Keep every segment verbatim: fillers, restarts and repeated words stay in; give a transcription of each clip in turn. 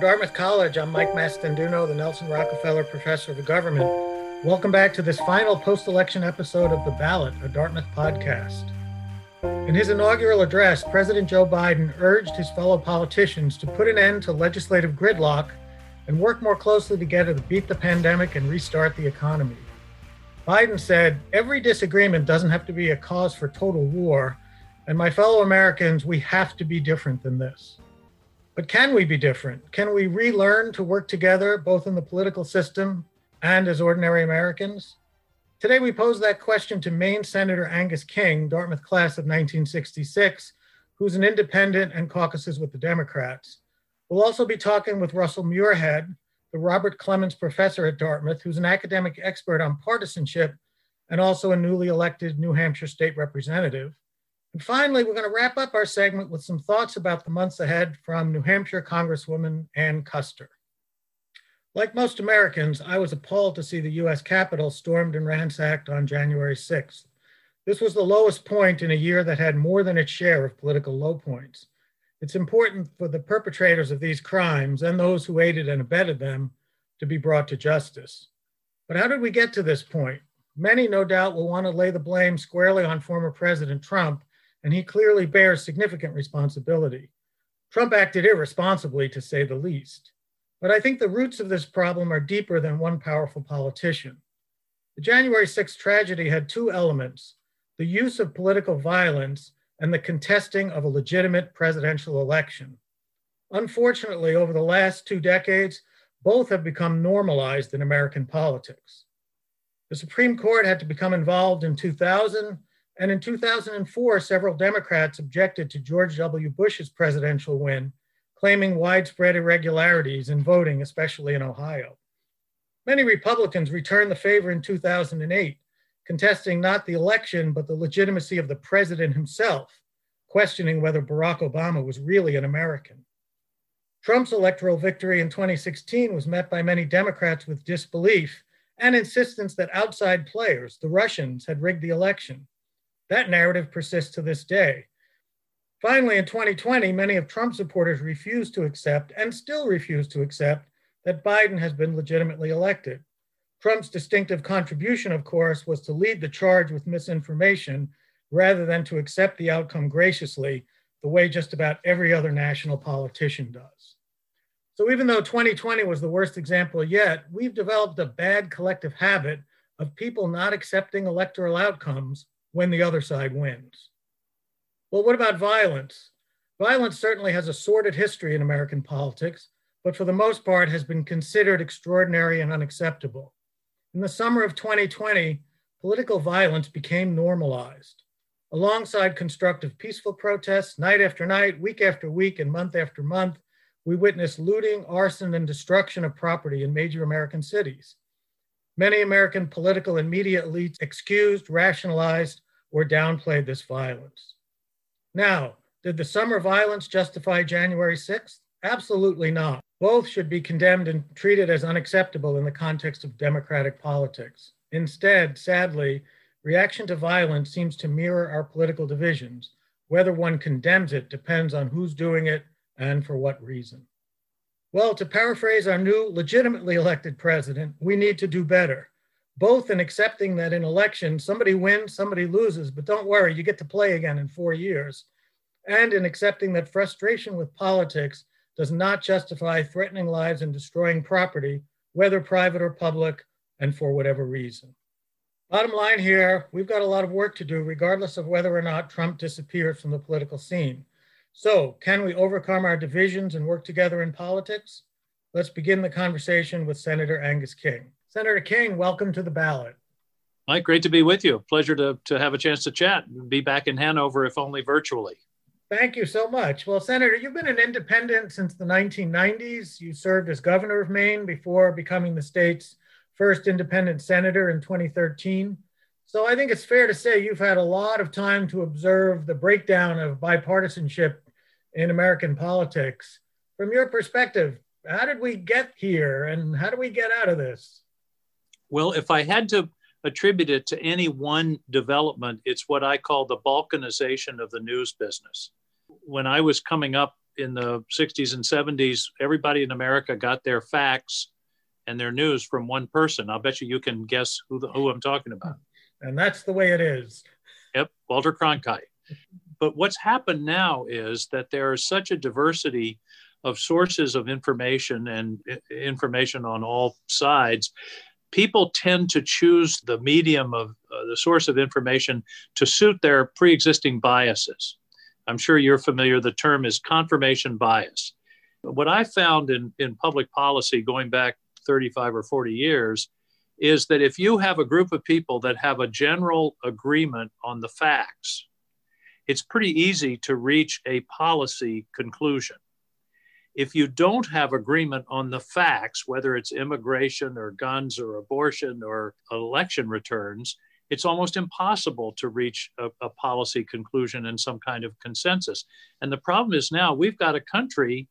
From Dartmouth College, I'm Mike Mastanduno, the Nelson Rockefeller Professor of Government. Welcome back to this final post-election episode of The Ballot, a Dartmouth podcast. In his inaugural address, President Joe Biden urged his fellow politicians to put an end to legislative gridlock and work more closely together to beat the pandemic and restart the economy. Biden said, "Every disagreement doesn't have to be a cause for total war, and my fellow Americans, we have to be different than this." But can we be different? Can we relearn to work together, both in the political system and as ordinary Americans? Today, we pose that question to Maine Senator Angus King, Dartmouth class of nineteen sixty-six, who's an independent and caucuses with the Democrats. We'll also be talking with Russell Muirhead, the Robert Clements Professor at Dartmouth, who's an academic expert on partisanship and also a newly elected New Hampshire state representative. And finally, we're going to wrap up our segment with some thoughts about the months ahead from New Hampshire Congresswoman Ann Kuster. Like most Americans, I was appalled to see the U S Capitol stormed and ransacked on January sixth. This was the lowest point in a year that had more than its share of political low points. It's important for the perpetrators of these crimes and those who aided and abetted them to be brought to justice. But how did we get to this point? Many, no doubt, will want to lay the blame squarely on former President Trump, and he clearly bears significant responsibility. Trump acted irresponsibly, to say the least. But I think the roots of this problem are deeper than one powerful politician. The January sixth tragedy had two elements: the use of political violence and the contesting of a legitimate presidential election. Unfortunately, over the last two decades, both have become normalized in American politics. The Supreme Court had to become involved in two thousand, and in two thousand four, several Democrats objected to George W. Bush's presidential win, claiming widespread irregularities in voting, especially in Ohio. Many Republicans returned the favor in two thousand eight, contesting not the election, but the legitimacy of the president himself, questioning whether Barack Obama was really an American. Trump's electoral victory in twenty sixteen was met by many Democrats with disbelief and insistence that outside players, the Russians, had rigged the election. That narrative persists to this day. Finally, in twenty twenty, many of Trump supporters refused to accept and still refuse to accept that Biden has been legitimately elected. Trump's distinctive contribution, of course, was to lead the charge with misinformation rather than to accept the outcome graciously, the way just about every other national politician does. So even though twenty twenty was the worst example yet, we've developed a bad collective habit of people not accepting electoral outcomes when the other side wins. Well, what about violence? Violence certainly has a sordid history in American politics, but for the most part has been considered extraordinary and unacceptable. In the summer of twenty twenty, political violence became normalized. Alongside constructive peaceful protests, night after night, week after week, and month after month, we witnessed looting, arson, and destruction of property in major American cities. Many American political and media elites excused, rationalized, or downplayed this violence. Now, did the summer violence justify January sixth? Absolutely not. Both should be condemned and treated as unacceptable in the context of democratic politics. Instead, sadly, reaction to violence seems to mirror our political divisions. Whether one condemns it depends on who's doing it and for what reason. Well, to paraphrase our new legitimately elected president, we need to do better, both in accepting that in elections, somebody wins, somebody loses, but don't worry, you get to play again in four years, and in accepting that frustration with politics does not justify threatening lives and destroying property, whether private or public, and for whatever reason. Bottom line here, we've got a lot of work to do, regardless of whether or not Trump disappears from the political scene. So, can we overcome our divisions and work together in politics? Let's begin the conversation with Senator Angus King. Senator King, welcome to The Ballot. Mike, great to be with you. Pleasure to, to have a chance to chat and be back in Hanover, if only virtually. Thank you so much. Well, Senator, you've been an independent since the nineteen nineties. You served as governor of Maine before becoming the state's first independent senator in twenty thirteen. So I think it's fair to say you've had a lot of time to observe the breakdown of bipartisanship in American politics. From your perspective, how did we get here and how do we get out of this? Well, if I had to attribute it to any one development, it's what I call the balkanization of the news business. When I was coming up in the sixties and seventies, everybody in America got their facts and their news from one person. I'll bet you you can guess who the, who I'm talking about. And that's the way it is. Yep, Walter Cronkite. But what's happened now is that there is such a diversity of sources of information and information on all sides. People tend to choose the medium of uh, the source of information to suit their pre-existing biases. I'm sure you're familiar, the term is confirmation bias. What I found in, in public policy going back thirty-five or forty years is that if you have a group of people that have a general agreement on the facts, it's pretty easy to reach a policy conclusion. If you don't have agreement on the facts, whether it's immigration or guns or abortion or election returns, it's almost impossible to reach a, a policy conclusion and some kind of consensus. And the problem is now we've got a country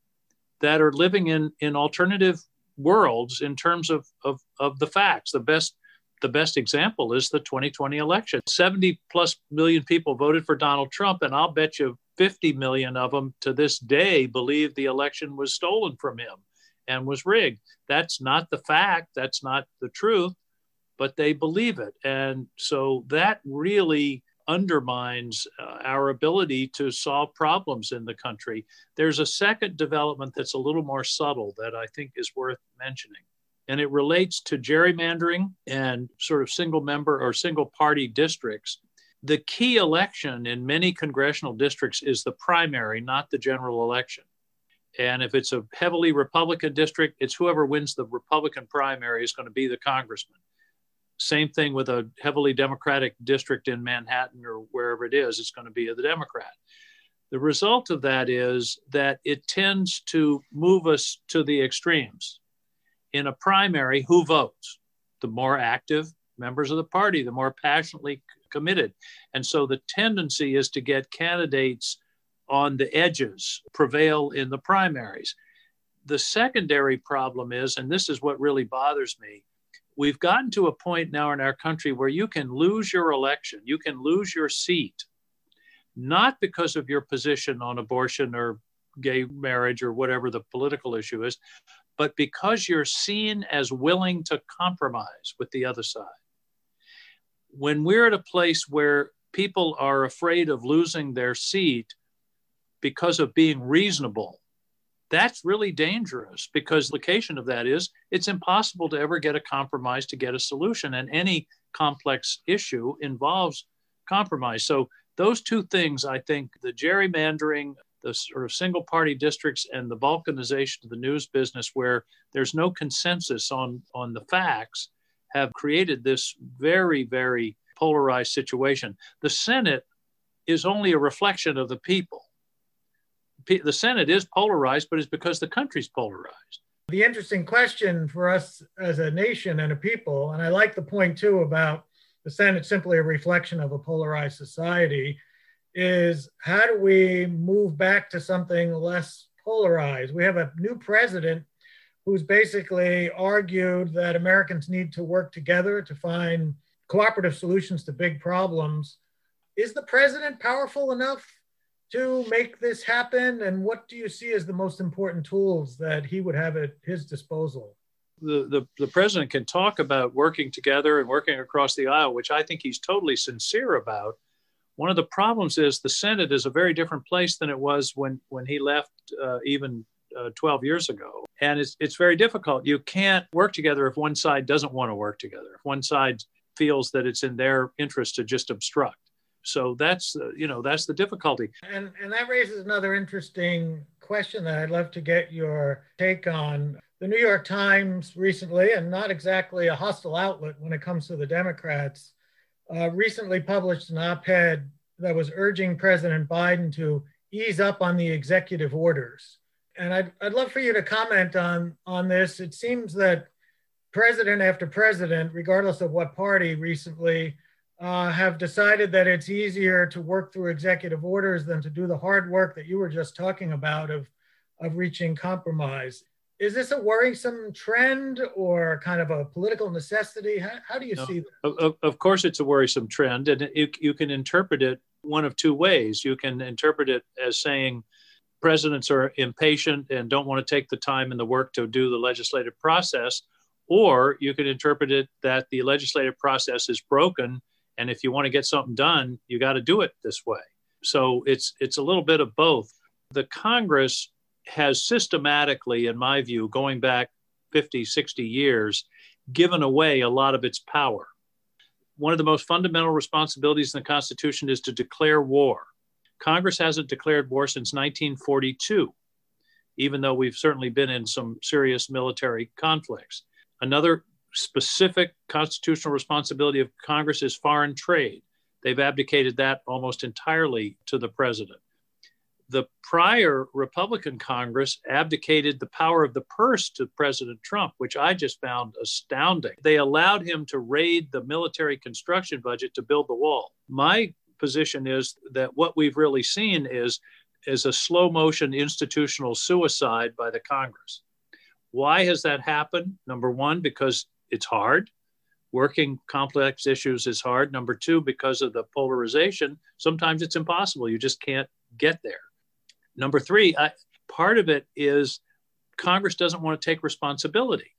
that are living in, in alternative worlds in terms of, of, of the facts. The best, the best example is the twenty twenty election. seventy plus million people voted for Donald Trump, and I'll bet you fifty million of them to this day believe the election was stolen from him and was rigged. That's not the fact. That's not the truth, but they believe it. And so that really undermines uh, our ability to solve problems in the country. There's a second development that's a little more subtle that I think is worth mentioning, and it relates to gerrymandering and sort of single member or single party districts. The key election in many congressional districts is the primary, not the general election. And if it's a heavily Republican district, it's whoever wins the Republican primary is going to be the congressman. Same thing with a heavily Democratic district in Manhattan or wherever it is, it's going to be the Democrat. The result of that is that it tends to move us to the extremes. In a primary, who votes? The more active members of the party, the more passionately committed. And so the tendency is to get candidates on the edges prevail in the primaries. The secondary problem is, and this is what really bothers me, we've gotten to a point now in our country where you can lose your election, you can lose your seat, not because of your position on abortion or gay marriage or whatever the political issue is, but because you're seen as willing to compromise with the other side. When we're at a place where people are afraid of losing their seat because of being reasonable, that's really dangerous, because the implication of that is it's impossible to ever get a compromise to get a solution. And any complex issue involves compromise. So those two things, I think, the gerrymandering, the sort of single party districts, and the balkanization of the news business where there's no consensus on, on the facts, have created this very, very polarized situation. The Senate is only a reflection of the people. The Senate is polarized, but it's because the country's polarized. The interesting question for us as a nation and a people, and I like the point too about the Senate simply a reflection of a polarized society, is how do we move back to something less polarized? We have a new president who's basically argued that Americans need to work together to find cooperative solutions to big problems. Is the president powerful enough to make this happen? And what do you see as the most important tools that he would have at his disposal? The, the, the president can talk about working together and working across the aisle, which I think he's totally sincere about. One of the problems is the Senate is a very different place than it was when, when he left uh, even uh, twelve years ago. And it's, it's very difficult. You can't work together if one side doesn't want to work together, if one side feels that it's in their interest to just obstruct. So that's, uh, you know, that's the difficulty. And, and that raises another interesting question that I'd love to get your take on. The New York Times recently, and not exactly a hostile outlet when it comes to the Democrats, uh, recently published an op-ed that was urging President Biden to ease up on the executive orders. And I'd, I'd love for you to comment on, on this. It seems that president after president, regardless of what party recently, Uh, have decided that it's easier to work through executive orders than to do the hard work that you were just talking about of, of reaching compromise. Is this a worrisome trend or kind of a political necessity? How, how do you no, see that? Of, of course, it's a worrisome trend, and it, you can interpret it one of two ways. You can interpret it as saying presidents are impatient and don't want to take the time and the work to do the legislative process, or you could interpret it that the legislative process is broken, and if you want to get something done, you got to do it this way. So it's it's a little bit of both. The Congress has systematically, in my view, going back fifty, sixty years, given away a lot of its power. One of the most fundamental responsibilities in the Constitution is to declare war. Congress hasn't declared war since nineteen forty-two, even though we've certainly been in some serious military conflicts. Another specific constitutional responsibility of Congress is foreign trade. They've abdicated that almost entirely to the president. The prior Republican Congress abdicated the power of the purse to President Trump, which I just found astounding. They allowed him to raid the military construction budget to build the wall. My position is that what we've really seen is, is a slow motion institutional suicide by the Congress. Why has that happened? Number one, because it's hard. Working complex issues is hard. Number two, because of the polarization, sometimes it's impossible. You just can't get there. Number three, I, part of it is Congress doesn't want to take responsibility.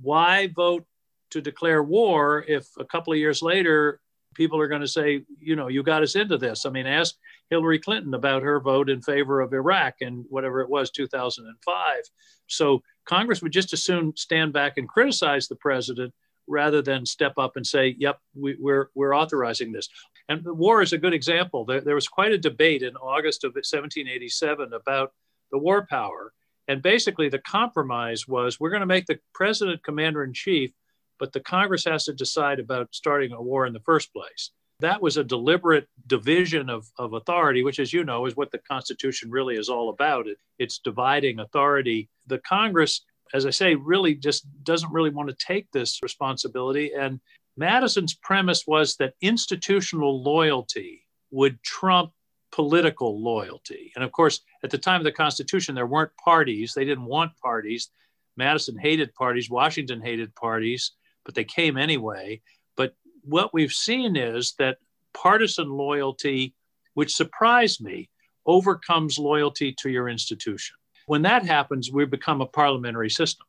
Why vote to declare war if a couple of years later, people are going to say, you know, you got us into this? I mean, ask Hillary Clinton about her vote in favor of Iraq in whatever it was, two thousand five. So Congress would just as soon stand back and criticize the president rather than step up and say, yep, we, we're we're authorizing this. And the war is a good example. There, there was quite a debate in August of seventeen eighty-seven about the war power. And basically the compromise was, we're going to make the president commander-in-chief, but the Congress has to decide about starting a war in the first place. That was a deliberate division of, of authority, which, as you know, is what the Constitution really is all about. It, it's dividing authority. The Congress, as I say, really just doesn't really want to take this responsibility. And Madison's premise was that institutional loyalty would trump political loyalty. And of course, at the time of the Constitution, there weren't parties. They didn't want parties. Madison hated parties. Washington hated parties. But they came anyway. But what we've seen is that partisan loyalty, which surprised me, overcomes loyalty to your institution. When that happens, we become a parliamentary system.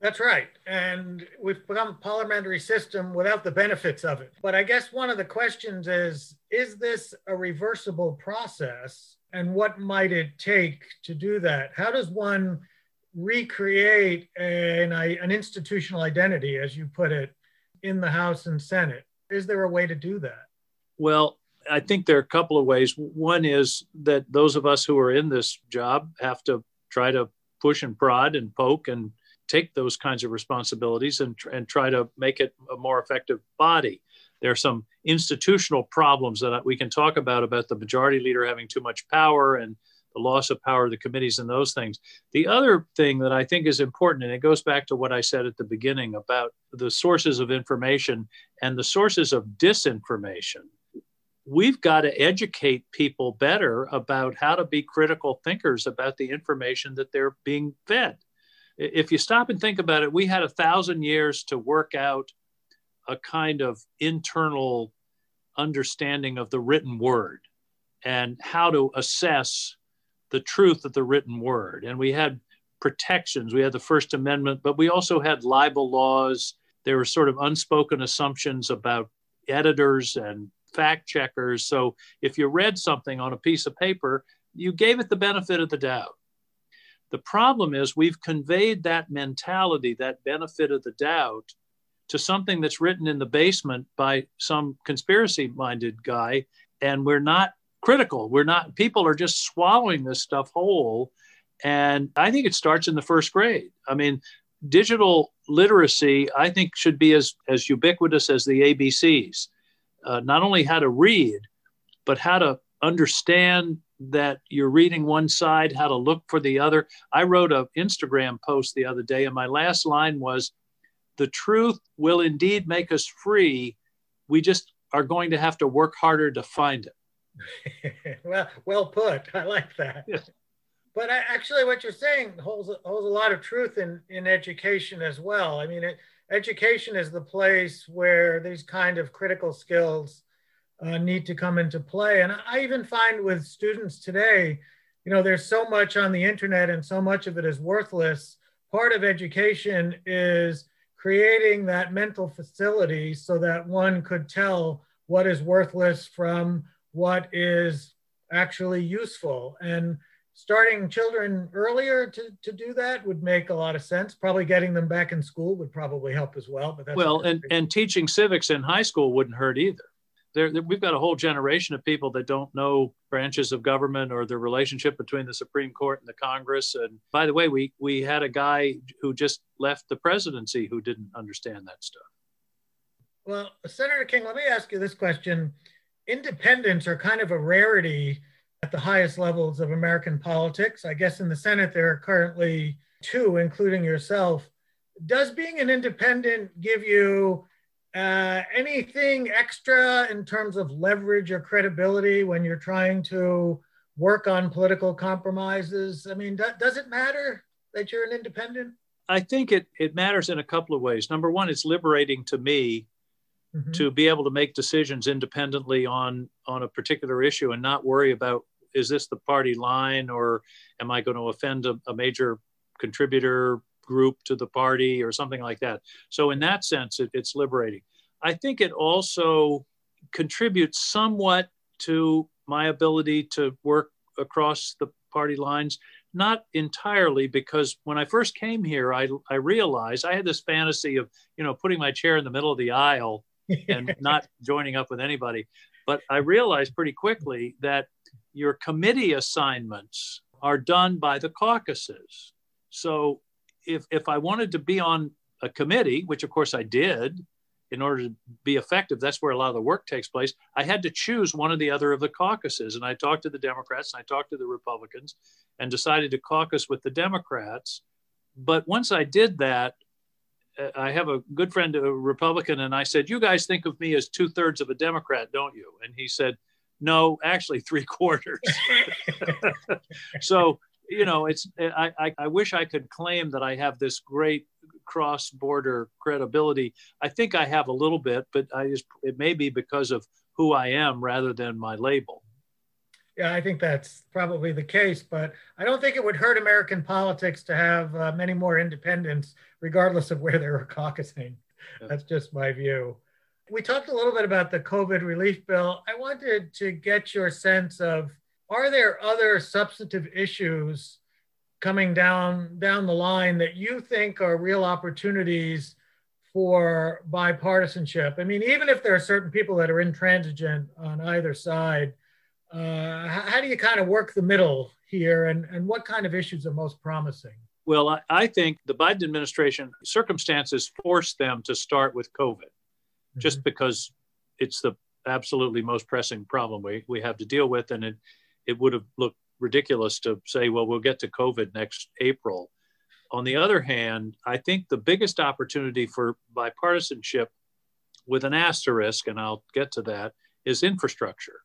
That's right. And we've become a parliamentary system without the benefits of it. But I guess one of the questions is, is this a reversible process? And what might it take to do that? How does one recreate an, an institutional identity, as you put it, in the House and Senate? Is there a way to do that? Well, I think there are a couple of ways. One is that those of us who are in this job have to try to push and prod and poke and take those kinds of responsibilities and, and try to make it a more effective body. There are some institutional problems that we can talk about, about the majority leader having too much power and the loss of power of the committees and those things. The other thing that I think is important, and it goes back to what I said at the beginning about the sources of information and the sources of disinformation, we've got to educate people better about how to be critical thinkers about the information that they're being fed. If you stop and think about it, we had a thousand years to work out a kind of internal understanding of the written word and how to assess the truth of the written word. And we had protections. We had the First Amendment, but we also had libel laws. There were sort of unspoken assumptions about editors and fact checkers. So if you read something on a piece of paper, you gave it the benefit of the doubt. The problem is we've conveyed that mentality, that benefit of the doubt, to something that's written in the basement by some conspiracy-minded guy, and we're not critical. We're not, people are just swallowing this stuff whole. And I think it starts in the first grade. I mean, digital literacy, I think, should be as, as ubiquitous as the A B Cs. Uh, not only how to read, but how to understand that you're reading one side, how to look for the other. I wrote an Instagram post the other day, and my last line was, "The truth will indeed make us free. We just are going to have to work harder to find it." well, well put. I like that. Yeah. But I, actually what you're saying holds, holds a lot of truth in, in education as well. I mean, it, education is the place where these kind of critical skills uh, need to come into play. And I even find with students today, you know, there's so much on the internet and so much of it is worthless. Part of education is creating that mental facility so that one could tell what is worthless from what is actually useful. And starting children earlier to, to do that would make a lot of sense. Probably getting them back in school would probably help as well. But that's well, and, and teaching civics in high school wouldn't hurt either. There, there, we've got a whole generation of people that don't know branches of government or the relationship between the Supreme Court and the Congress. And by the way, we, we had a guy who just left the presidency who didn't understand that stuff. Well, Senator King, let me ask you this question. Independents are kind of a rarity at the highest levels of American politics. I guess in the Senate, there are currently two, including yourself. Does being an independent give you Uh, anything extra in terms of leverage or credibility when you're trying to work on political compromises? I mean, do, does it matter that you're an independent? I think it, it matters in a couple of ways. Number one, it's liberating to me mm-hmm. to be able to make decisions independently on, on a particular issue and not worry about, is this the party line or am I going to offend a, a major contributor group to the party or something like that. So in that sense, it, it's liberating. I think it also contributes somewhat to my ability to work across the party lines, not entirely, because when I first came here, I, I realized I had this fantasy of, you know, putting my chair in the middle of the aisle and not joining up with anybody. But I realized pretty quickly that your committee assignments are done by the caucuses. So If, if I wanted to be on a committee, which of course I did, in order to be effective, that's where a lot of the work takes place, I had to choose one or the other of the caucuses. And I talked to the Democrats and I talked to the Republicans and decided to caucus with the Democrats. But once I did that, I have a good friend, a Republican, and I said, you guys think of me as two thirds of a Democrat, don't you? And he said, no, actually three quarters. So, you know, it's I, I wish I could claim that I have this great cross-border credibility. I think I have a little bit, but I just, it may be because of who I am rather than my label. Yeah, I think that's probably the case, but I don't think it would hurt American politics to have uh, many more independents, regardless of where they were caucusing. Yeah. That's just my view. We talked a little bit about the COVID relief bill. I wanted to get your sense of, are there other substantive issues coming down, down the line that you think are real opportunities for bipartisanship? I mean, even if there are certain people that are intransigent on either side, uh, how do you kind of work the middle here and, and what kind of issues are most promising? Well, I, I think the Biden administration circumstances forced them to start with COVID mm-hmm. just because it's the absolutely most pressing problem we, we have to deal with. And it, it would have looked ridiculous to say, well, we'll get to COVID next April. On the other hand, I think the biggest opportunity for bipartisanship with an asterisk, and I'll get to that, is infrastructure.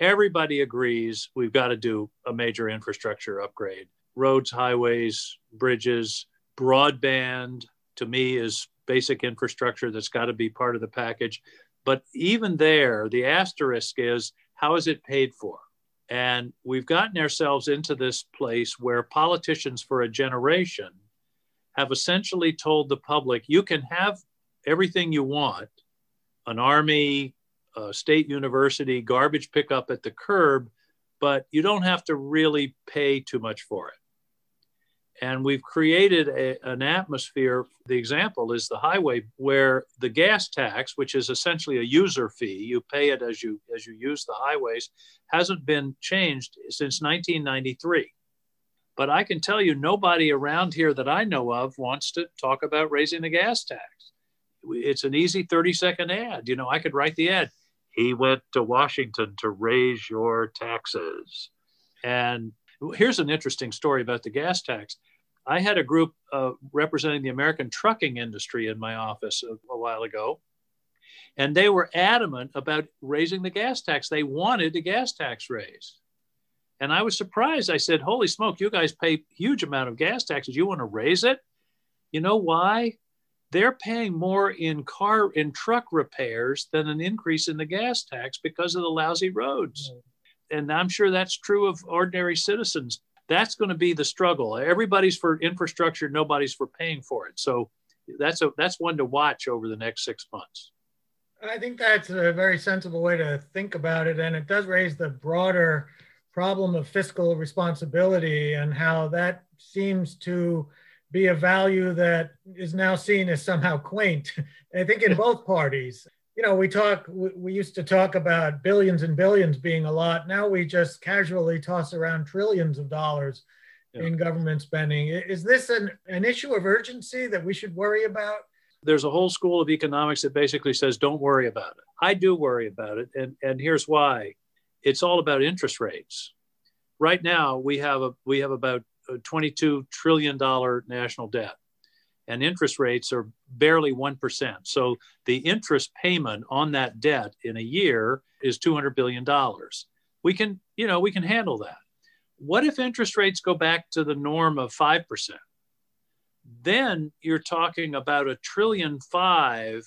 Everybody agrees we've got to do a major infrastructure upgrade. Roads, highways, bridges, broadband, to me, is basic infrastructure that's got to be part of the package. But even there, the asterisk is, how is it paid for? And we've gotten ourselves into this place where politicians for a generation have essentially told the public, you can have everything you want, an army, a state university, garbage pickup at the curb, but you don't have to really pay too much for it. And we've created a, an atmosphere. The example is the highway, where the gas tax, which is essentially a user fee, you pay it as you as you use the highways, hasn't been changed since nineteen ninety-three. But I can tell you, nobody around here that I know of wants to talk about raising the gas tax. It's an easy thirty second ad. You know, I could write the ad. He went to Washington to raise your taxes. And here's an interesting story about the gas tax. I had a group uh, representing the American trucking industry in my office a, a while ago, and they were adamant about raising the gas tax. They wanted the gas tax raised. And I was surprised. I said, holy smoke, you guys pay a huge amount of gas taxes. You want to raise it? You know why? They're paying more in car and truck repairs than an increase in the gas tax because of the lousy roads. Mm-hmm. and I'm sure that's true of ordinary citizens. That's going to be the struggle. Everybody's for infrastructure, nobody's for paying for it. So that's a that's one to watch over the next six months. I think that's a very sensible way to think about it. And it does raise the broader problem of fiscal responsibility and how that seems to be a value that is now seen as somehow quaint. I think in both parties, you know, we talk, we used to talk about billions and billions being a lot. Now we just casually toss around trillions of dollars yeah. in government spending. Is this an, an issue of urgency that we should worry about? There's a whole school of economics that basically says, don't worry about it. I do worry about it. And, and here's why. It's all about interest rates. Right now, we have, a, we have about a twenty-two trillion dollars national debt, and interest rates are barely one percent. So the interest payment on that debt in a year is two hundred billion dollars. We can, you know, we can handle that. What if interest rates go back to the norm of five percent? Then you're talking about a trillion five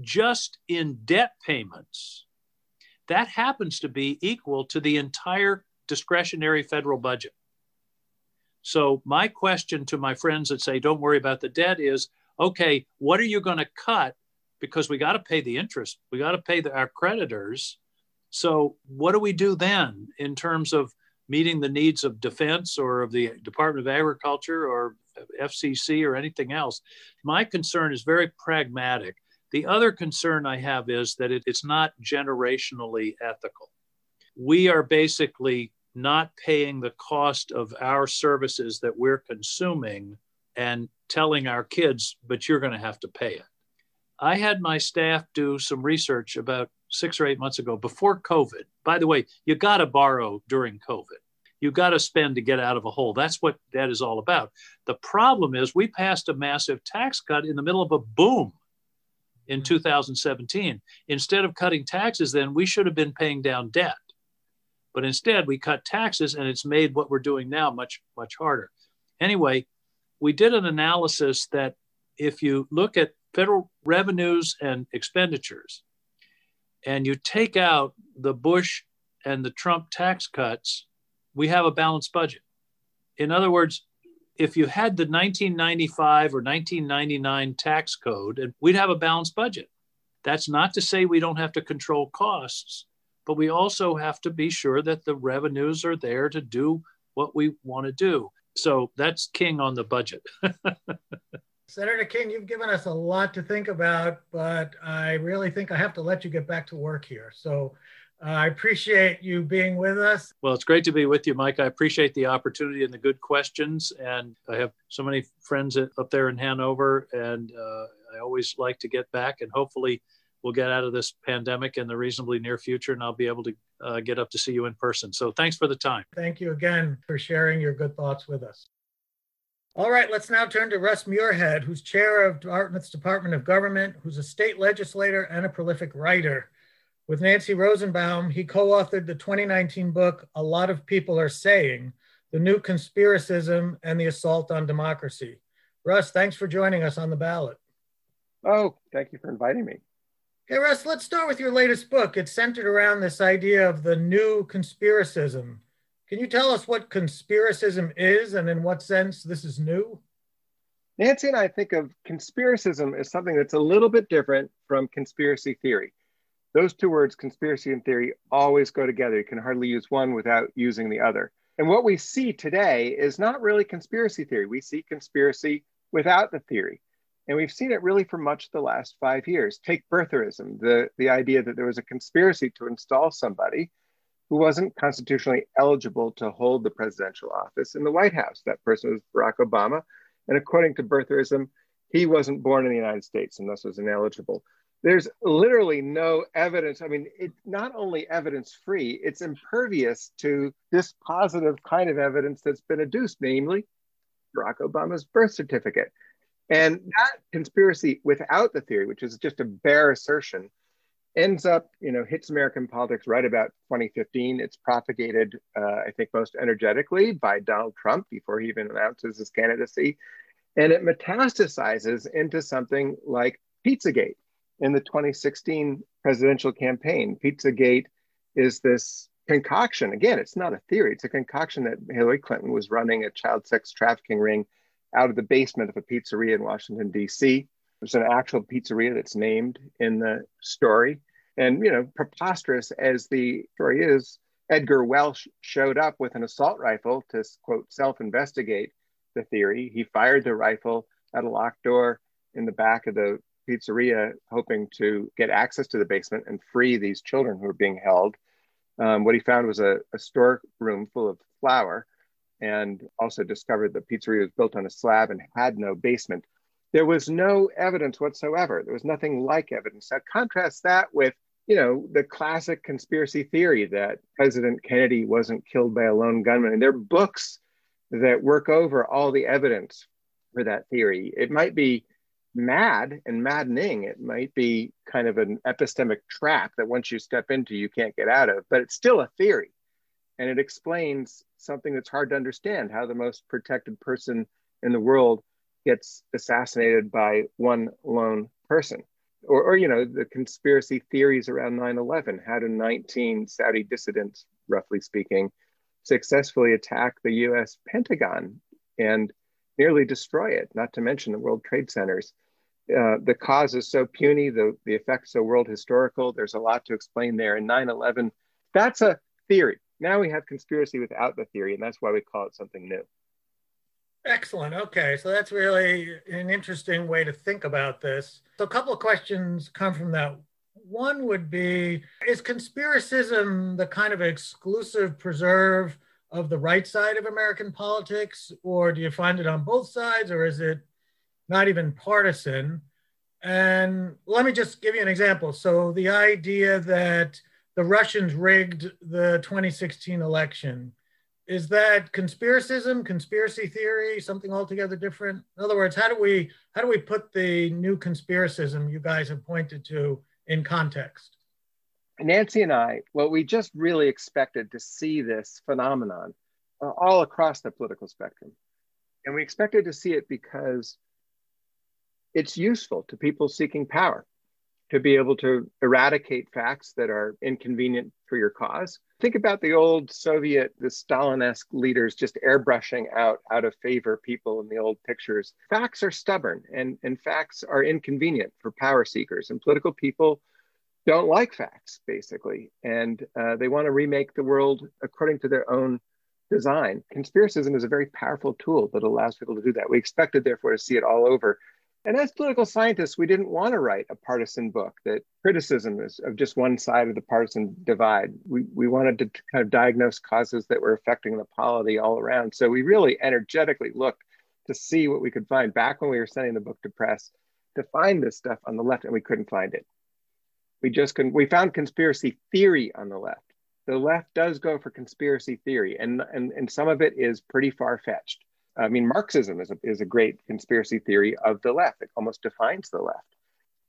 just in debt payments. That happens to be equal to the entire discretionary federal budget. So my question to my friends that say, don't worry about the debt is, okay, what are you going to cut? Because we got to pay the interest. We got to pay the, our creditors. So what do we do then in terms of meeting the needs of defense or of the Department of Agriculture or F C C or anything else? My concern is very pragmatic. The other concern I have is that it, it's not generationally ethical. We are basically not paying the cost of our services that we're consuming and telling our kids, but you're going to have to pay it. I had my staff do some research about six or eight months ago before COVID. By the way, you got to borrow during COVID. You got to spend to get out of a hole. That's what that is all about. The problem is we passed a massive tax cut in the middle of a boom in two thousand seventeen. Instead of cutting taxes then, we should have been paying down debt. But instead, we cut taxes, and it's made what we're doing now much, much harder. Anyway, we did an analysis that if you look at federal revenues and expenditures, and you take out the Bush and the Trump tax cuts, we have a balanced budget. In other words, if you had the nineteen ninety-five or nineteen ninety-nine tax code, and we'd have a balanced budget. That's not to say we don't have to control costs, but we also have to be sure that the revenues are there to do what we want to do. So that's King on the budget. Senator King, you've given us a lot to think about, but I really think I have to let you get back to work here. So uh, I appreciate you being with us. Well, it's great to be with you, Mike. I appreciate the opportunity and the good questions. And I have so many friends up there in Hanover, and uh, I always like to get back, and hopefully we'll get out of this pandemic in the reasonably near future, and I'll be able to uh, get up to see you in person. So thanks for the time. Thank you again for sharing your good thoughts with us. All right, let's now turn to Russ Muirhead, who's chair of Dartmouth's Department of Government, who's a state legislator and a prolific writer. With Nancy Rosenbaum, he co-authored the twenty nineteen book, A Lot of People Are Saying, The New Conspiracism and the Assault on Democracy. Russ, thanks for joining us on The Ballot. Oh, thank you for inviting me. Hey, Russ, let's start with your latest book. It's centered around this idea of the new conspiracism. Can you tell us what conspiracism is and in what sense this is new? Nancy and I think of conspiracism as something that's a little bit different from conspiracy theory. Those two words, conspiracy and theory, always go together. You can hardly use one without using the other. And what we see today is not really conspiracy theory. We see conspiracy without the theory. And we've seen it really for much of the last five years. Take birtherism, the, the idea that there was a conspiracy to install somebody who wasn't constitutionally eligible to hold the presidential office in the White House. That person was Barack Obama. And according to birtherism, he wasn't born in the United States and thus was ineligible. There's literally no evidence. I mean, it's not only evidence-free, it's impervious to this positive kind of evidence that's been adduced, namely Barack Obama's birth certificate. And that conspiracy without the theory, which is just a bare assertion, ends up, you know, hits American politics right about twenty fifteen. It's propagated, uh, I think, most energetically by Donald Trump before he even announces his candidacy. And it metastasizes into something like Pizzagate in the twenty sixteen presidential campaign. Pizzagate is this concoction. Again, it's not a theory. It's a concoction that Hillary Clinton was running a child sex trafficking ring out of the basement of a pizzeria in Washington, D C. There's an actual pizzeria that's named in the story. And, you know, preposterous as the story is, Edgar Welch showed up with an assault rifle to, quote, self-investigate the theory. He fired the rifle at a locked door in the back of the pizzeria, hoping to get access to the basement and free these children who were being held. Um, what he found was a, a storeroom full of flour, and also discovered the pizzeria was built on a slab and had no basement. There was no evidence whatsoever. There was nothing like evidence. Now contrast that with, you know, the classic conspiracy theory that President Kennedy wasn't killed by a lone gunman. And there are books that work over all the evidence for that theory. It might be mad and maddening. It might be kind of an epistemic trap that once you step into, you can't get out of, but it's still a theory. And it explains something that's hard to understand, how the most protected person in the world gets assassinated by one lone person. Or, or you know, the conspiracy theories around nine eleven, how do nineteen Saudi dissidents, roughly speaking, successfully attack the U S Pentagon and nearly destroy it, not to mention the World Trade Centers. Uh, the cause is so puny, the, the effects so world historical, there's a lot to explain there. And nine eleven, that's a theory. Now we have conspiracy without the theory, and that's why we call it something new. Excellent. Okay, so that's really an interesting way to think about this. So a couple of questions come from that. One would be, is conspiracism the kind of exclusive preserve of the right side of American politics, or do you find it on both sides, or is it not even partisan? And let me just give you an example. So the idea that the Russians rigged the twenty sixteen election. Is that conspiracism, conspiracy theory, something altogether different? In other words, how do we how do we put the new conspiracism you guys have pointed to in context? Nancy and I, well, we just really expected to see this phenomenon uh, all across the political spectrum. And we expected to see it because it's useful to people seeking power, to be able to eradicate facts that are inconvenient for your cause. Think about the old Soviet, the Stalin-esque leaders just airbrushing out out of favor people in the old pictures. Facts are stubborn and, and facts are inconvenient for power seekers, and political people don't like facts, basically. And uh, they want to remake the world according to their own design. Conspiracism is a very powerful tool that allows people to do that. We expected, therefore, to see it all over. And as political scientists, we didn't want to write a partisan book that criticism is of just one side of the partisan divide. We, we wanted to kind of diagnose causes that were affecting the polity all around. So we really energetically looked to see what we could find back when we were sending the book to press to find this stuff on the left, and we couldn't find it. We just couldn't. We found conspiracy theory on the left. The left does go for conspiracy theory, and, and, and some of it is pretty far-fetched. I mean, Marxism is a, is a great conspiracy theory of the left. It almost defines the left.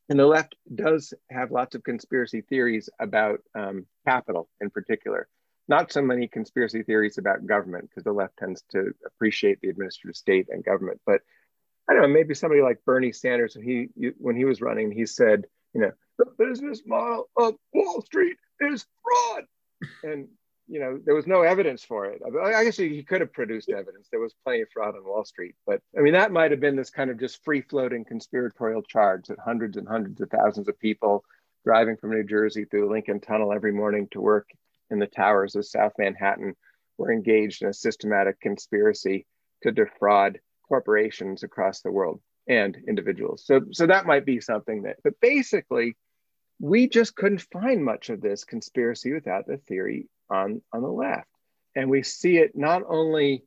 And the left does have lots of conspiracy theories about um, capital in particular. Not so many conspiracy theories about government, because the left tends to appreciate the administrative state and government. But I don't know, maybe somebody like Bernie Sanders, when he, when he was running, he said, you know, the business model of Wall Street is fraud. And you know, there was no evidence for it. I guess he could have produced evidence. There was plenty of fraud on Wall Street. But I mean, that might have been this kind of just free-floating conspiratorial charge that hundreds and hundreds of thousands of people driving from New Jersey through the Lincoln Tunnel every morning to work in the towers of South Manhattan were engaged in a systematic conspiracy to defraud corporations across the world and individuals. So, so that might be something that, but basically, we just couldn't find much of this conspiracy without the theory on, on the left. And we see it not only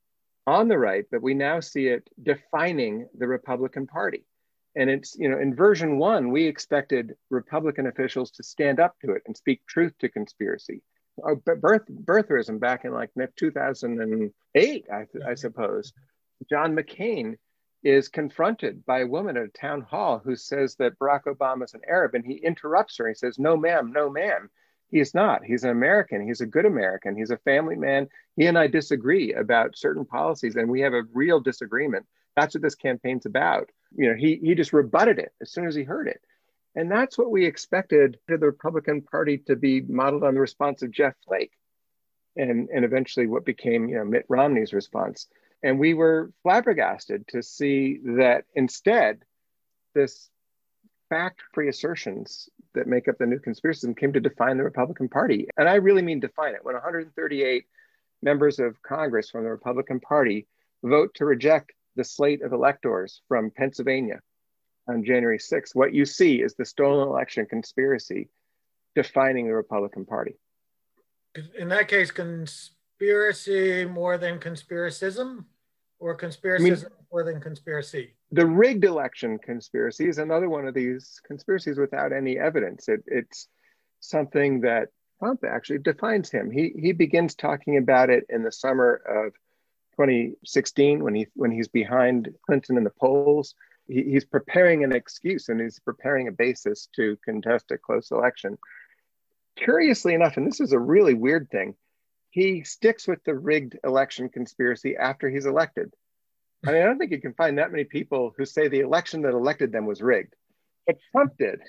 on the right, but we now see it defining the Republican Party. And it's, you know, in version one, we expected Republican officials to stand up to it and speak truth to conspiracy. Oh, birth, birtherism back in like two thousand eight, I, I suppose, John McCain is confronted by a woman at a town hall who says that Barack Obama is an Arab, and he interrupts her and he says, no ma'am, no ma'am. He's not, he's an American, he's a good American, he's a family man. He and I disagree about certain policies and we have a real disagreement. That's what this campaign's about. You know, he, he just rebutted it as soon as he heard it. And that's what we expected the Republican Party to be modeled on the response of Jeff Flake. and, and eventually what became, you know, Mitt Romney's response. And we were flabbergasted to see that instead, this fact-free assertions that make up the new conspiracism came to define the Republican Party. And I really mean define it. When one hundred thirty-eight members of Congress from the Republican Party vote to reject the slate of electors from Pennsylvania on January sixth, what you see is the stolen election conspiracy defining the Republican Party. In that case, conspiracy more than conspiracism, or conspiracism I mean, more than conspiracy? The rigged election conspiracy is another one of these conspiracies without any evidence. It, it's something that Trump actually defines him. He, he begins talking about it in the summer of twenty sixteen when, he, when he's behind Clinton in the polls. He, he's preparing an excuse and he's preparing a basis to contest a close election. Curiously enough, and this is a really weird thing, he sticks with the rigged election conspiracy after he's elected. I mean, I don't think you can find that many people who say the election that elected them was rigged, but Trump did.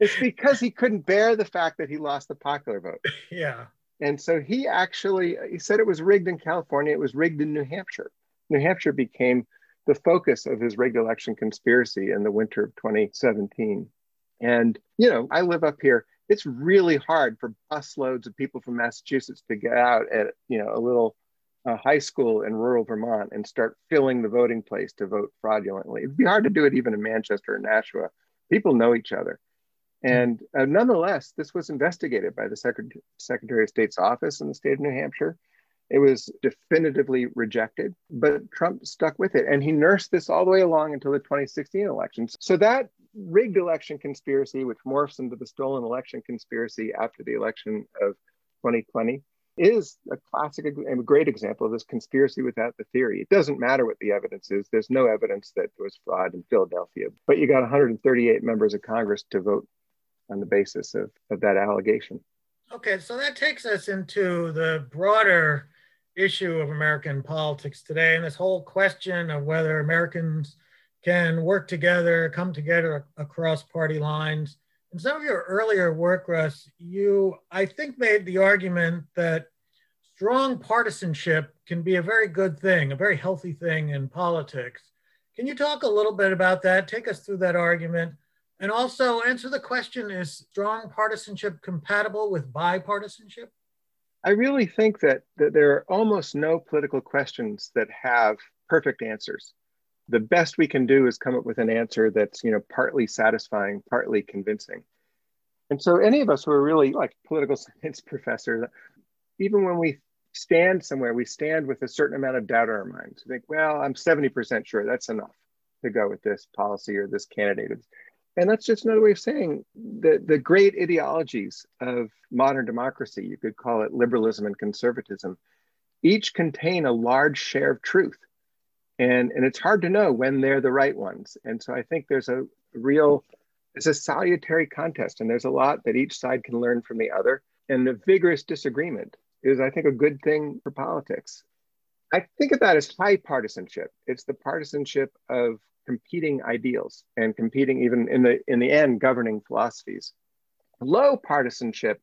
It's because he couldn't bear the fact that he lost the popular vote. Yeah. And so he actually, he said it was rigged in California, it was rigged in New Hampshire. New Hampshire became the focus of his rigged election conspiracy in the winter of twenty seventeen. And, you know, I live up here. It's really hard for busloads of people from Massachusetts to get out at, you know, a little uh, high school in rural Vermont and start filling the voting place to vote fraudulently. It'd be hard to do it even in Manchester or Nashua. People know each other. And uh, nonetheless, this was investigated by the Sec- Secretary of State's office in the state of New Hampshire. It was definitively rejected, but Trump stuck with it. And he nursed this all the way along until the twenty sixteen elections. So that rigged election conspiracy, which morphs into the stolen election conspiracy after the election of twenty twenty, is a classic and a great example of this conspiracy without the theory. It doesn't matter what the evidence is. There's no evidence that there was fraud in Philadelphia, but you got one hundred thirty-eight members of Congress to vote on the basis of, of that allegation. Okay, so that takes us into the broader issue of American politics today, and this whole question of whether Americans can work together, come together across party lines. In some of your earlier work, Russ, you, I think, made the argument that strong partisanship can be a very good thing, a very healthy thing in politics. Can you talk a little bit about that? Take us through that argument. And also answer the question, is strong partisanship compatible with bipartisanship? I really think that, that there are almost no political questions that have perfect answers. The best we can do is come up with an answer that's, you know, partly satisfying, partly convincing. And so any of us who are really like political science professors, even when we stand somewhere, we stand with a certain amount of doubt in our minds. We think, well, I'm seventy percent sure that's enough to go with this policy or this candidate. And that's just another way of saying the, the great ideologies of modern democracy, you could call it liberalism and conservatism, each contain a large share of truth. And, and it's hard to know when they're the right ones. And so I think there's a real, it's a salutary contest, and there's a lot that each side can learn from the other. And the vigorous disagreement is, I think, a good thing for politics. I think of that as high partisanship. It's the partisanship of competing ideals and competing, even in the in the end, governing philosophies. Low partisanship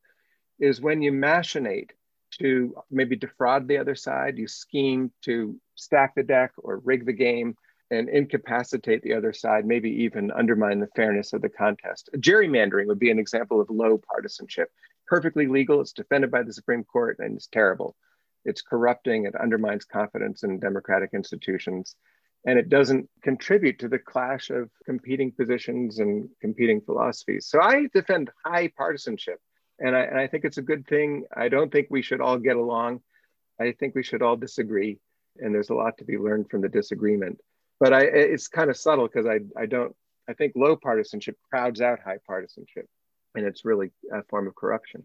is when you machinate to maybe defraud the other side, you scheme to stack the deck or rig the game and incapacitate the other side, maybe even undermine the fairness of the contest. Gerrymandering would be an example of low partisanship. Perfectly legal, it's defended by the Supreme Court, and it's terrible. It's corrupting, it undermines confidence in democratic institutions. And it doesn't contribute to the clash of competing positions and competing philosophies. So I defend high partisanship, and I, and I think it's a good thing. I don't think we should all get along. I think we should all disagree, and there's a lot to be learned from the disagreement. But I, it's kind of subtle because I, I don't, I think low partisanship crowds out high partisanship, and it's really a form of corruption.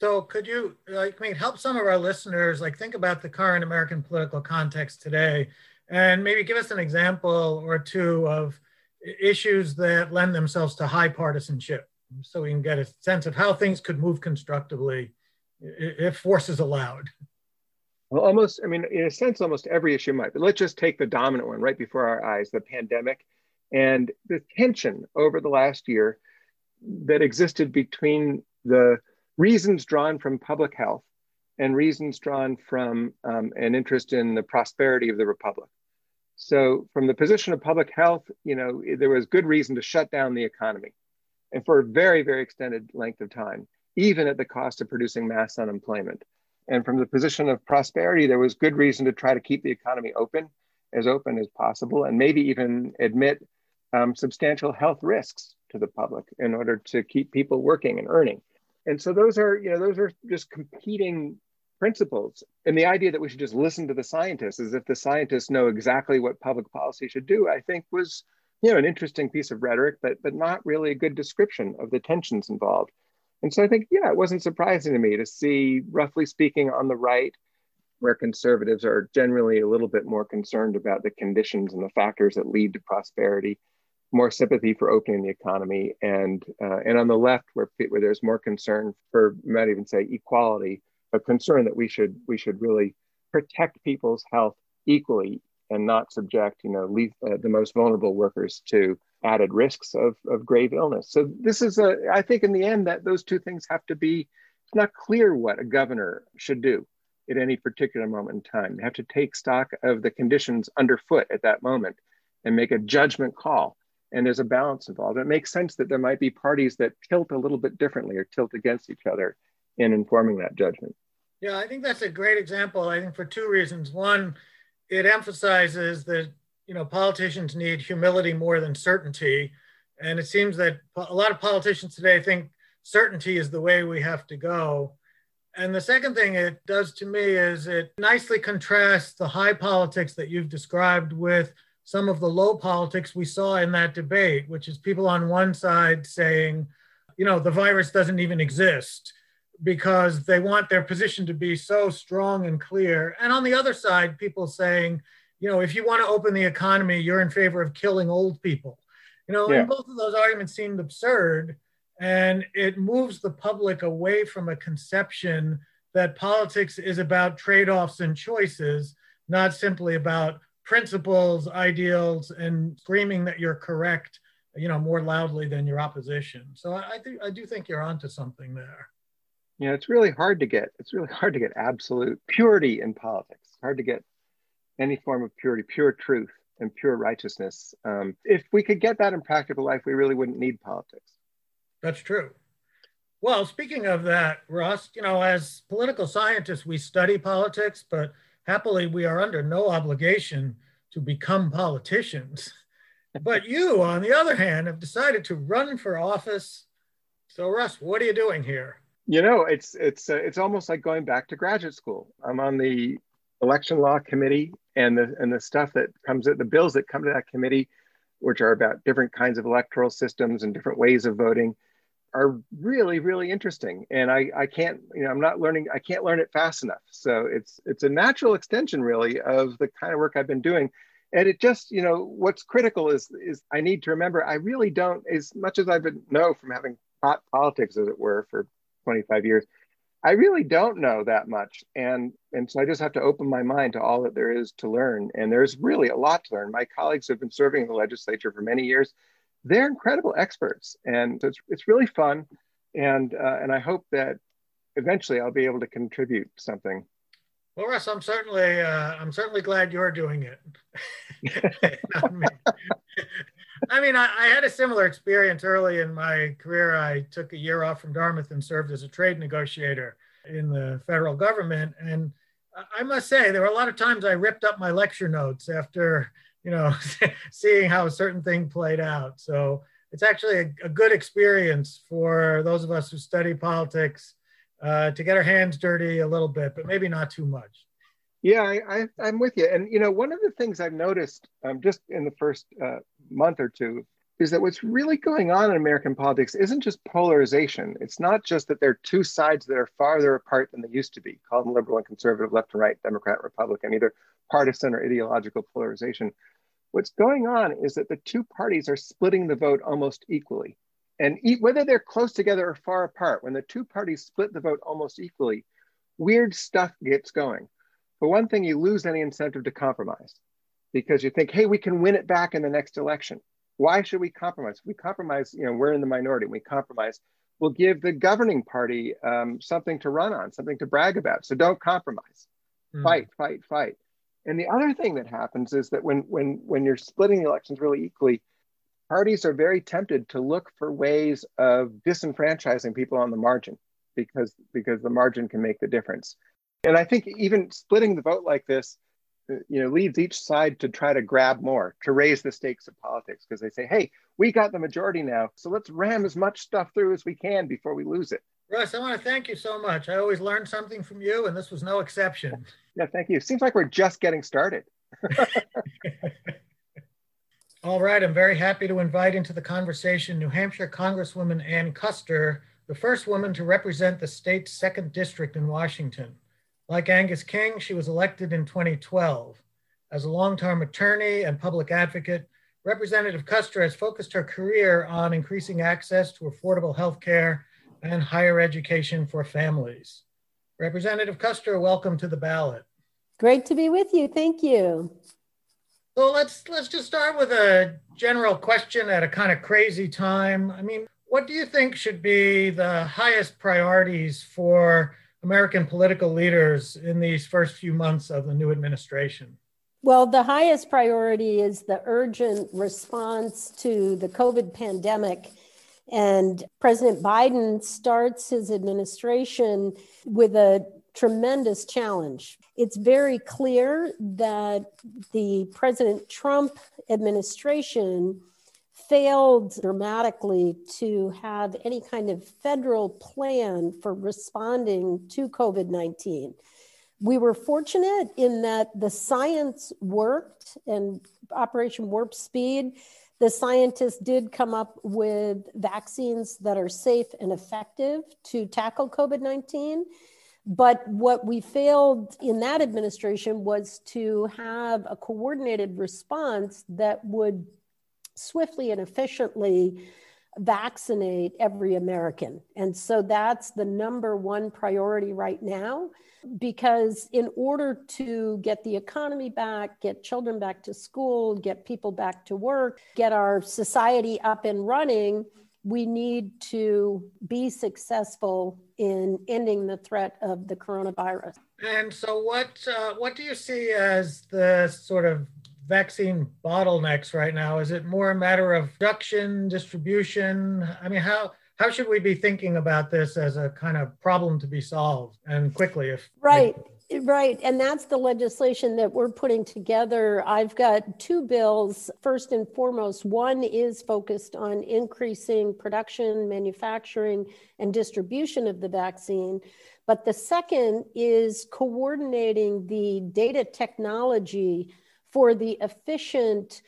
So could you, like, I mean, help some of our listeners, like, think about the current American political context today? And maybe give us an example or two of issues that lend themselves to high partisanship so we can get a sense of how things could move constructively if force is allowed. Well, almost, I mean, in a sense, almost every issue might, but let's just take the dominant one right before our eyes, the pandemic, and the tension over the last year that existed between the reasons drawn from public health and reasons drawn from um, an interest in the prosperity of the Republic. So from the position of public health, you know, there was good reason to shut down the economy, and for a very, very extended length of time, even at the cost of producing mass unemployment. And from the position of prosperity, there was good reason to try to keep the economy open, as open as possible, and maybe even admit um, substantial health risks to the public in order to keep people working and earning. And so those are, you know, those are just competing principles. And the idea that we should just listen to the scientists as if the scientists know exactly what public policy should do, I think was, you know, an interesting piece of rhetoric, but, but not really a good description of the tensions involved. And so I think, yeah, it wasn't surprising to me to see, roughly speaking, on the right, where conservatives are generally a little bit more concerned about the conditions and the factors that lead to prosperity, more sympathy for opening the economy, and uh, and on the left, where where there's more concern for, I might even say, equality, a concern that we should we should really protect people's health equally and not subject, you know, leave, uh, the most vulnerable workers to added risks of of grave illness. So this is a, I think, in the end, that those two things have to be. It's not clear what a governor should do at any particular moment in time. They have to take stock of the conditions underfoot at that moment and make a judgment call. And there's a balance involved. It makes sense that there might be parties that tilt a little bit differently or tilt against each other in informing that judgment. Yeah, I think that's a great example, I think, for two reasons. One, it emphasizes that, you know, politicians need humility more than certainty. And it seems that a lot of politicians today think certainty is the way we have to go. And the second thing it does to me is it nicely contrasts the high politics that you've described with some of the low politics we saw in that debate, which is people on one side saying, you know, the virus doesn't even exist, because they want their position to be so strong and clear. And on the other side, people saying, you know, if you want to open the economy, you're in favor of killing old people. You know, yeah. And both of those arguments seemed absurd. And it moves the public away from a conception that politics is about trade-offs and choices, not simply about principles, ideals, and screaming that you're correct, you know, more loudly than your opposition. So I, I, th- I do think you're onto something there. Yeah, it's really hard to get, it's really hard to get absolute purity in politics. It's hard to get any form of purity, pure truth and pure righteousness. Um, if we could get that in practical life, we really wouldn't need politics. That's true. Well, speaking of that, Russ, you know, as political scientists, we study politics, but happily we are under no obligation to become politicians. But you, on the other hand, have decided to run for office. So Russ, what are you doing here? You know, it's, it's, uh, it's almost like going back to graduate school. I'm on the election law committee, and the, and the stuff that comes at the bills that come to that committee, which are about different kinds of electoral systems and different ways of voting, are really, really interesting. And I, I can't, you know, I'm not learning, I can't learn it fast enough. So it's it's a natural extension, really, of the kind of work I've been doing. And it just, you know, what's critical is, is I need to remember, I really don't, as much as I've been know from having taught politics, as it were, for twenty-five years, I really don't know that much. And, and so I just have to open my mind to all that there is to learn. And there's really a lot to learn. My colleagues have been serving in the legislature for many years. They're incredible experts, and it's it's really fun, and uh, and I hope that eventually I'll be able to contribute something. Well, Russ, I'm certainly uh, I'm certainly glad you're doing it. Not me. I mean, I, I had a similar experience early in my career. I took a year off from Dartmouth and served as a trade negotiator in the federal government, and I must say there were a lot of times I ripped up my lecture notes after, you know, seeing how a certain thing played out. So it's actually a, a good experience for those of us who study politics uh, to get our hands dirty a little bit, but maybe not too much. Yeah, I, I, I'm with you. And, you know, one of the things I've noticed um, just in the first uh, month or two is that what's really going on in American politics isn't just polarization. It's not just that there are two sides that are farther apart than they used to be, called liberal and conservative, left and right, Democrat and Republican, either partisan or ideological polarization. What's going on is that the two parties are splitting the vote almost equally. And e- whether they're close together or far apart, when the two parties split the vote almost equally, weird stuff gets going. For one thing, you lose any incentive to compromise, because you think, hey, we can win it back in the next election. Why should we compromise? If we compromise, you know, we're in the minority, and we compromise, will give the governing party um, something to run on, something to brag about. So don't compromise. Mm. Fight, fight, fight. And the other thing that happens is that when, when, when you're splitting the elections really equally, parties are very tempted to look for ways of disenfranchising people on the margin because, because the margin can make the difference. And I think even splitting the vote like this, you know, leads each side to try to grab more, to raise the stakes of politics, because they say, hey, we got the majority now, so let's ram as much stuff through as we can before we lose it. Russ, I want to thank you so much. I always learn something from you, and this was no exception. Yeah, thank you. Seems like we're just getting started. All right, I'm very happy to invite into the conversation New Hampshire Congresswoman Ann Kuster, the first woman to represent the state's second district in Washington. Like Angus King, she was elected in twenty twelve. As a long-term attorney and public advocate, Representative Kuster has focused her career on increasing access to affordable health care and higher education for families. Representative Kuster, welcome to The Ballot. Great to be with you, thank you. So let's, let's just start with a general question at a kind of crazy time. I mean, what do you think should be the highest priorities for American political leaders in these first few months of the new administration? Well, the highest priority is the urgent response to the COVID pandemic. And President Biden starts his administration with a tremendous challenge. It's very clear that the President Trump administration failed dramatically to have any kind of federal plan for responding to COVID nineteen. We were fortunate in that the science worked, and Operation Warp Speed, the scientists did come up with vaccines that are safe and effective to tackle COVID nineteen. But what we failed in that administration was to have a coordinated response that would swiftly and efficiently vaccinate every American. And so that's the number one priority right now, because in order to get the economy back, get children back to school, get people back to work, get our society up and running, we need to be successful in ending the threat of the coronavirus. And so what, uh, what do you see as the sort of vaccine bottlenecks right now? Is it more a matter of production, distribution? I mean, how how should we be thinking about this as a kind of problem to be solved and quickly? If right, right. And that's the legislation that we're putting together. I've got two bills. First and foremost, one is focused on increasing production, manufacturing, and distribution of the vaccine. But the second is coordinating the data technology for the efficient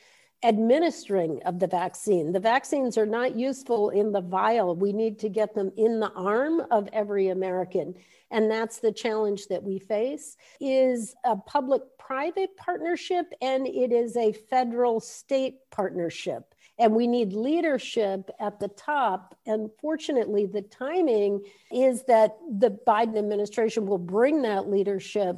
administering of the vaccine. The vaccines are not useful in the vial. We need to get them in the arm of every American. And that's the challenge that we face, is a public-private partnership, and it is a federal-state partnership. And we need leadership at the top. And fortunately, the timing is that the Biden administration will bring that leadership.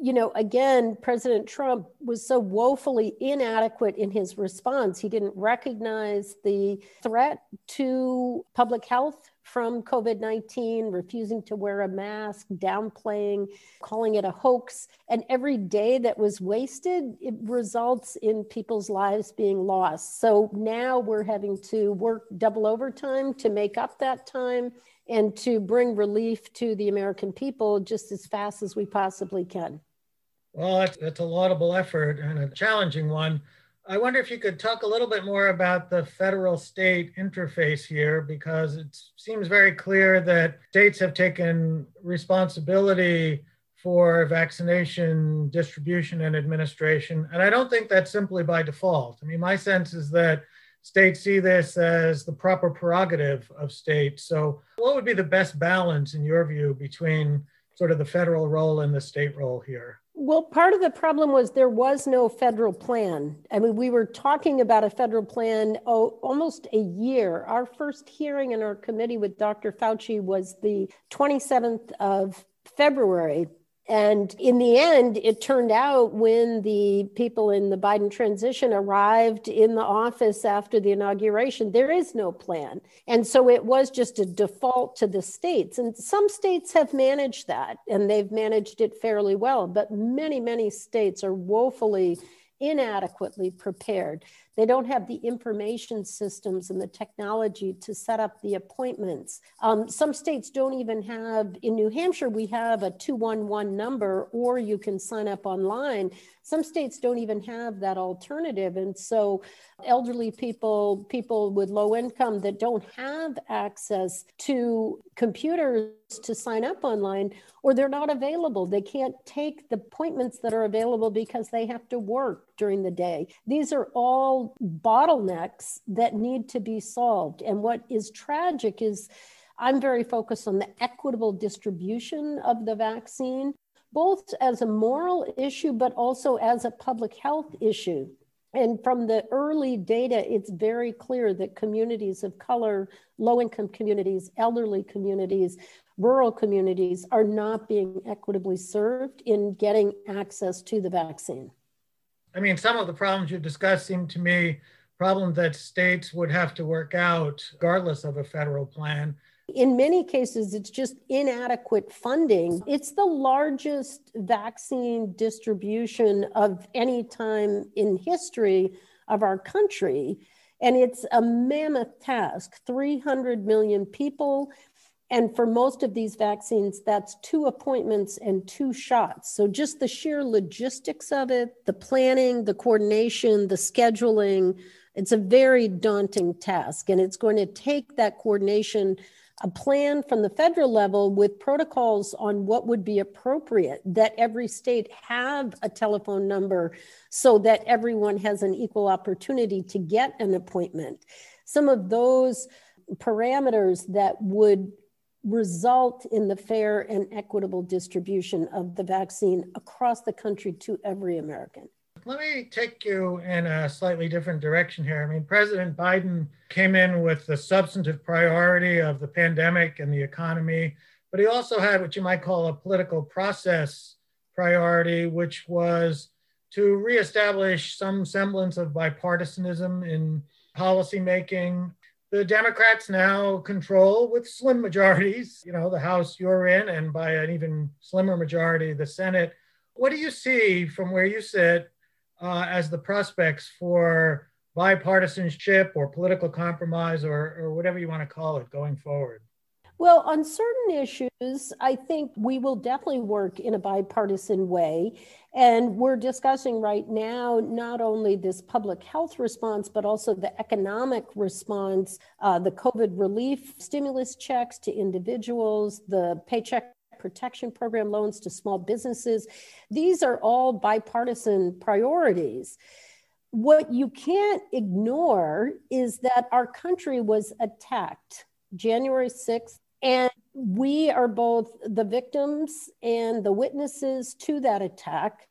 You know, again, President Trump was so woefully inadequate in his response. He didn't recognize the threat to public health from COVID nineteen, refusing to wear a mask, downplaying, calling it a hoax. And every day that was wasted, it results in people's lives being lost. So now we're having to work double overtime to make up that time and to bring relief to the American people just as fast as we possibly can. Well, that's, that's a laudable effort and a challenging one. I wonder if you could talk a little bit more about the federal-state interface here, because it seems very clear that states have taken responsibility for vaccination, distribution, and administration. And I don't think that's simply by default. I mean, my sense is that states see this as the proper prerogative of states. So what would be the best balance, in your view, between sort of the federal role and the state role here? Well, part of the problem was there was no federal plan. I mean, we were talking about a federal plan oh, almost a year. Our first hearing in our committee with Doctor Fauci was the twenty-seventh of February And in the end, it turned out when the people in the Biden transition arrived in the office after the inauguration, there is no plan. And so it was just a default to the states. And some states have managed that, and they've managed it fairly well. But many, many states are woefully inadequately prepared. They don't have the information systems and the technology to set up the appointments. Um, some states don't even have, in New Hampshire, we have a two one one number, or you can sign up online. Some states don't even have that alternative. And so elderly people, people with low income that don't have access to computers to sign up online, or they're not available. They can't take the appointments that are available because they have to work during the day. These are all bottlenecks that need to be solved. And what is tragic is I'm very focused on the equitable distribution of the vaccine, both as a moral issue, but also as a public health issue. And from the early data, it's very clear that communities of color, low-income communities, elderly communities, rural communities are not being equitably served in getting access to the vaccine. I mean, some of the problems you discussed seem to me problems that states would have to work out regardless of a federal plan. In many cases, it's just inadequate funding. It's the largest vaccine distribution of any time in history of our country. And it's a mammoth task, three hundred million people. And for most of these vaccines, that's two appointments and two shots. So just the sheer logistics of it, the planning, the coordination, the scheduling, it's a very daunting task. And it's going to take that coordination, a plan from the federal level with protocols on what would be appropriate, that every state have a telephone number so that everyone has an equal opportunity to get an appointment. Some of those parameters that would result in the fair and equitable distribution of the vaccine across the country to every American. Let me take you in a slightly different direction here. I mean, President Biden came in with the substantive priority of the pandemic and the economy, but he also had what you might call a political process priority, which was to reestablish some semblance of bipartisanism in policymaking. The Democrats now control, with slim majorities, you know, the House you're in, and by an even slimmer majority, the Senate. What do you see from where you sit uh, as the prospects for bipartisanship or political compromise or, or whatever you want to call it going forward? Well, on certain issues, I think we will definitely work in a bipartisan way. And we're discussing right now not only this public health response, but also the economic response, uh, the COVID relief stimulus checks to individuals, the Paycheck Protection Program loans to small businesses. These are all bipartisan priorities. What you can't ignore is that our country was attacked January sixth. And we are both the victims and the witnesses to that attack.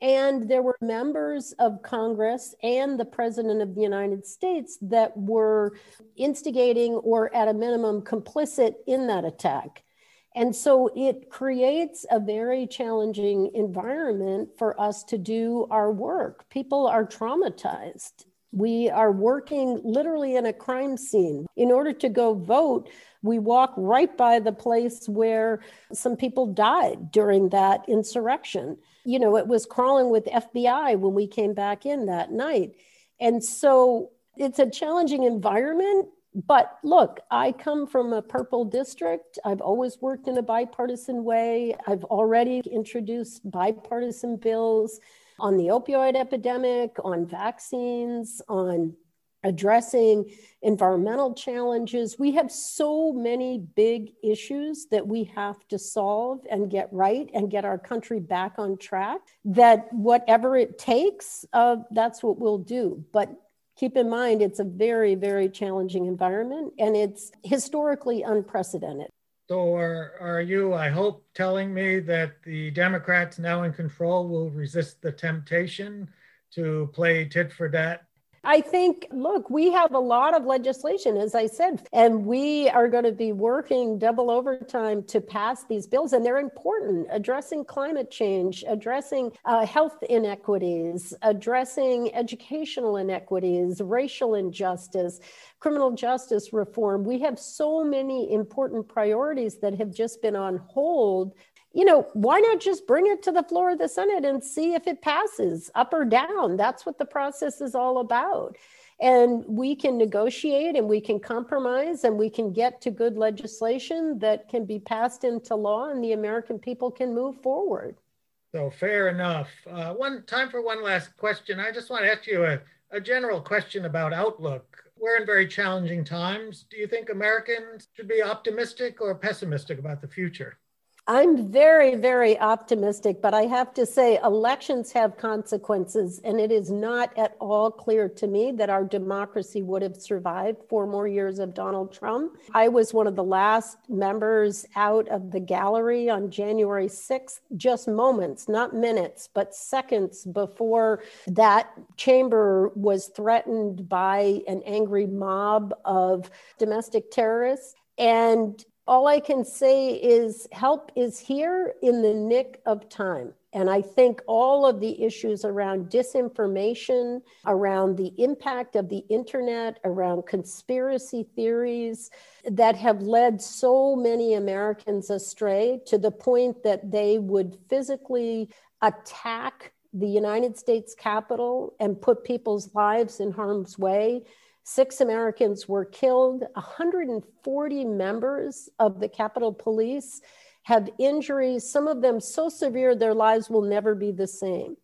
And there were members of Congress and the President of the United States that were instigating or at a minimum complicit in that attack. And so it creates a very challenging environment for us to do our work. People are traumatized. We are working literally in a crime scene. In order to go vote, we walk right by the place where some people died during that insurrection. You know, it was crawling with F B I when we came back in that night. And so it's a challenging environment. But look, I come from a purple district. I've always worked in a bipartisan way. I've already introduced bipartisan bills on the opioid epidemic, on vaccines, on addressing environmental challenges. We have so many big issues that we have to solve and get right and get our country back on track, that whatever it takes, uh, that's what we'll do. But keep in mind, it's a very, very challenging environment, and it's historically unprecedented. So are, are you, I hope, telling me that the Democrats now in control will resist the temptation to play tit for tat? I think, look, we have a lot of legislation, as I said, and we are going to be working double overtime to pass these bills. And they're important, addressing climate change, addressing uh, health inequities, addressing educational inequities, racial injustice, criminal justice reform. We have so many important priorities that have just been on hold. You know, why not just bring it to the floor of the Senate and see if it passes up or down? That's what the process is all about. And we can negotiate and we can compromise and we can get to good legislation that can be passed into law and the American people can move forward. So fair enough. Uh, one time for one last question. I just want to ask you a, a general question about outlook. We're in very challenging times. Do you think Americans should be optimistic or pessimistic about the future? I'm very, very optimistic, but I have to say elections have consequences, and it is not at all clear to me that our democracy would have survived four more years of Donald Trump. I was one of the last members out of the gallery on January sixth, just moments, not minutes, but seconds before that chamber was threatened by an angry mob of domestic terrorists. And all I can say is help is here in the nick of time. And I think all of the issues around disinformation, around the impact of the internet, around conspiracy theories that have led so many Americans astray to the point that they would physically attack the United States Capitol and put people's lives in harm's way. Six Americans were killed. one hundred forty members of the Capitol Police have injuries, some of them so severe their lives will never be the same.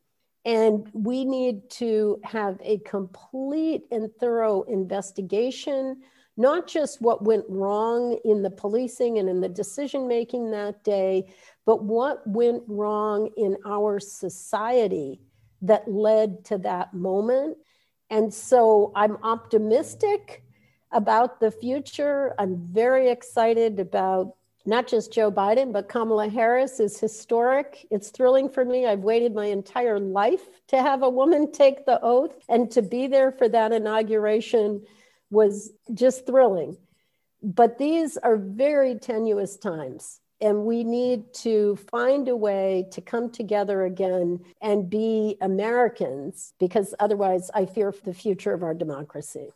And we need to have a complete and thorough investigation, not just what went wrong in the policing and in the decision-making that day, but what went wrong in our society that led to that moment. And so I'm optimistic about the future. I'm very excited about not just Joe Biden, but Kamala Harris is historic. It's thrilling for me. I've waited my entire life to have a woman take the oath, and to be there for that inauguration was just thrilling. But these are very tenuous times. And we need to find a way to come together again and be Americans, because otherwise I fear for the future of our democracy.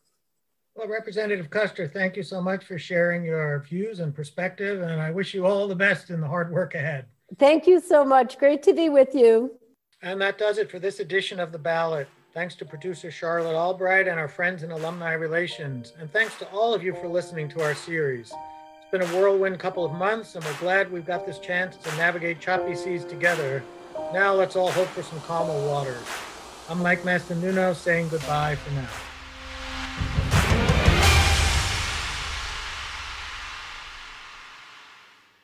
Well, Representative Kuster, thank you so much for sharing your views and perspective. And I wish you all the best in the hard work ahead. Thank you so much. Great to be with you. And that does it for this edition of The Ballot. Thanks to producer Charlotte Albright and our friends in alumni relations. And thanks to all of you for listening to our series. It's been a whirlwind couple of months, and we're glad we've got this chance to navigate choppy seas together. Now let's all hope for some calmer waters. I'm Mike Mastanduno saying goodbye for now.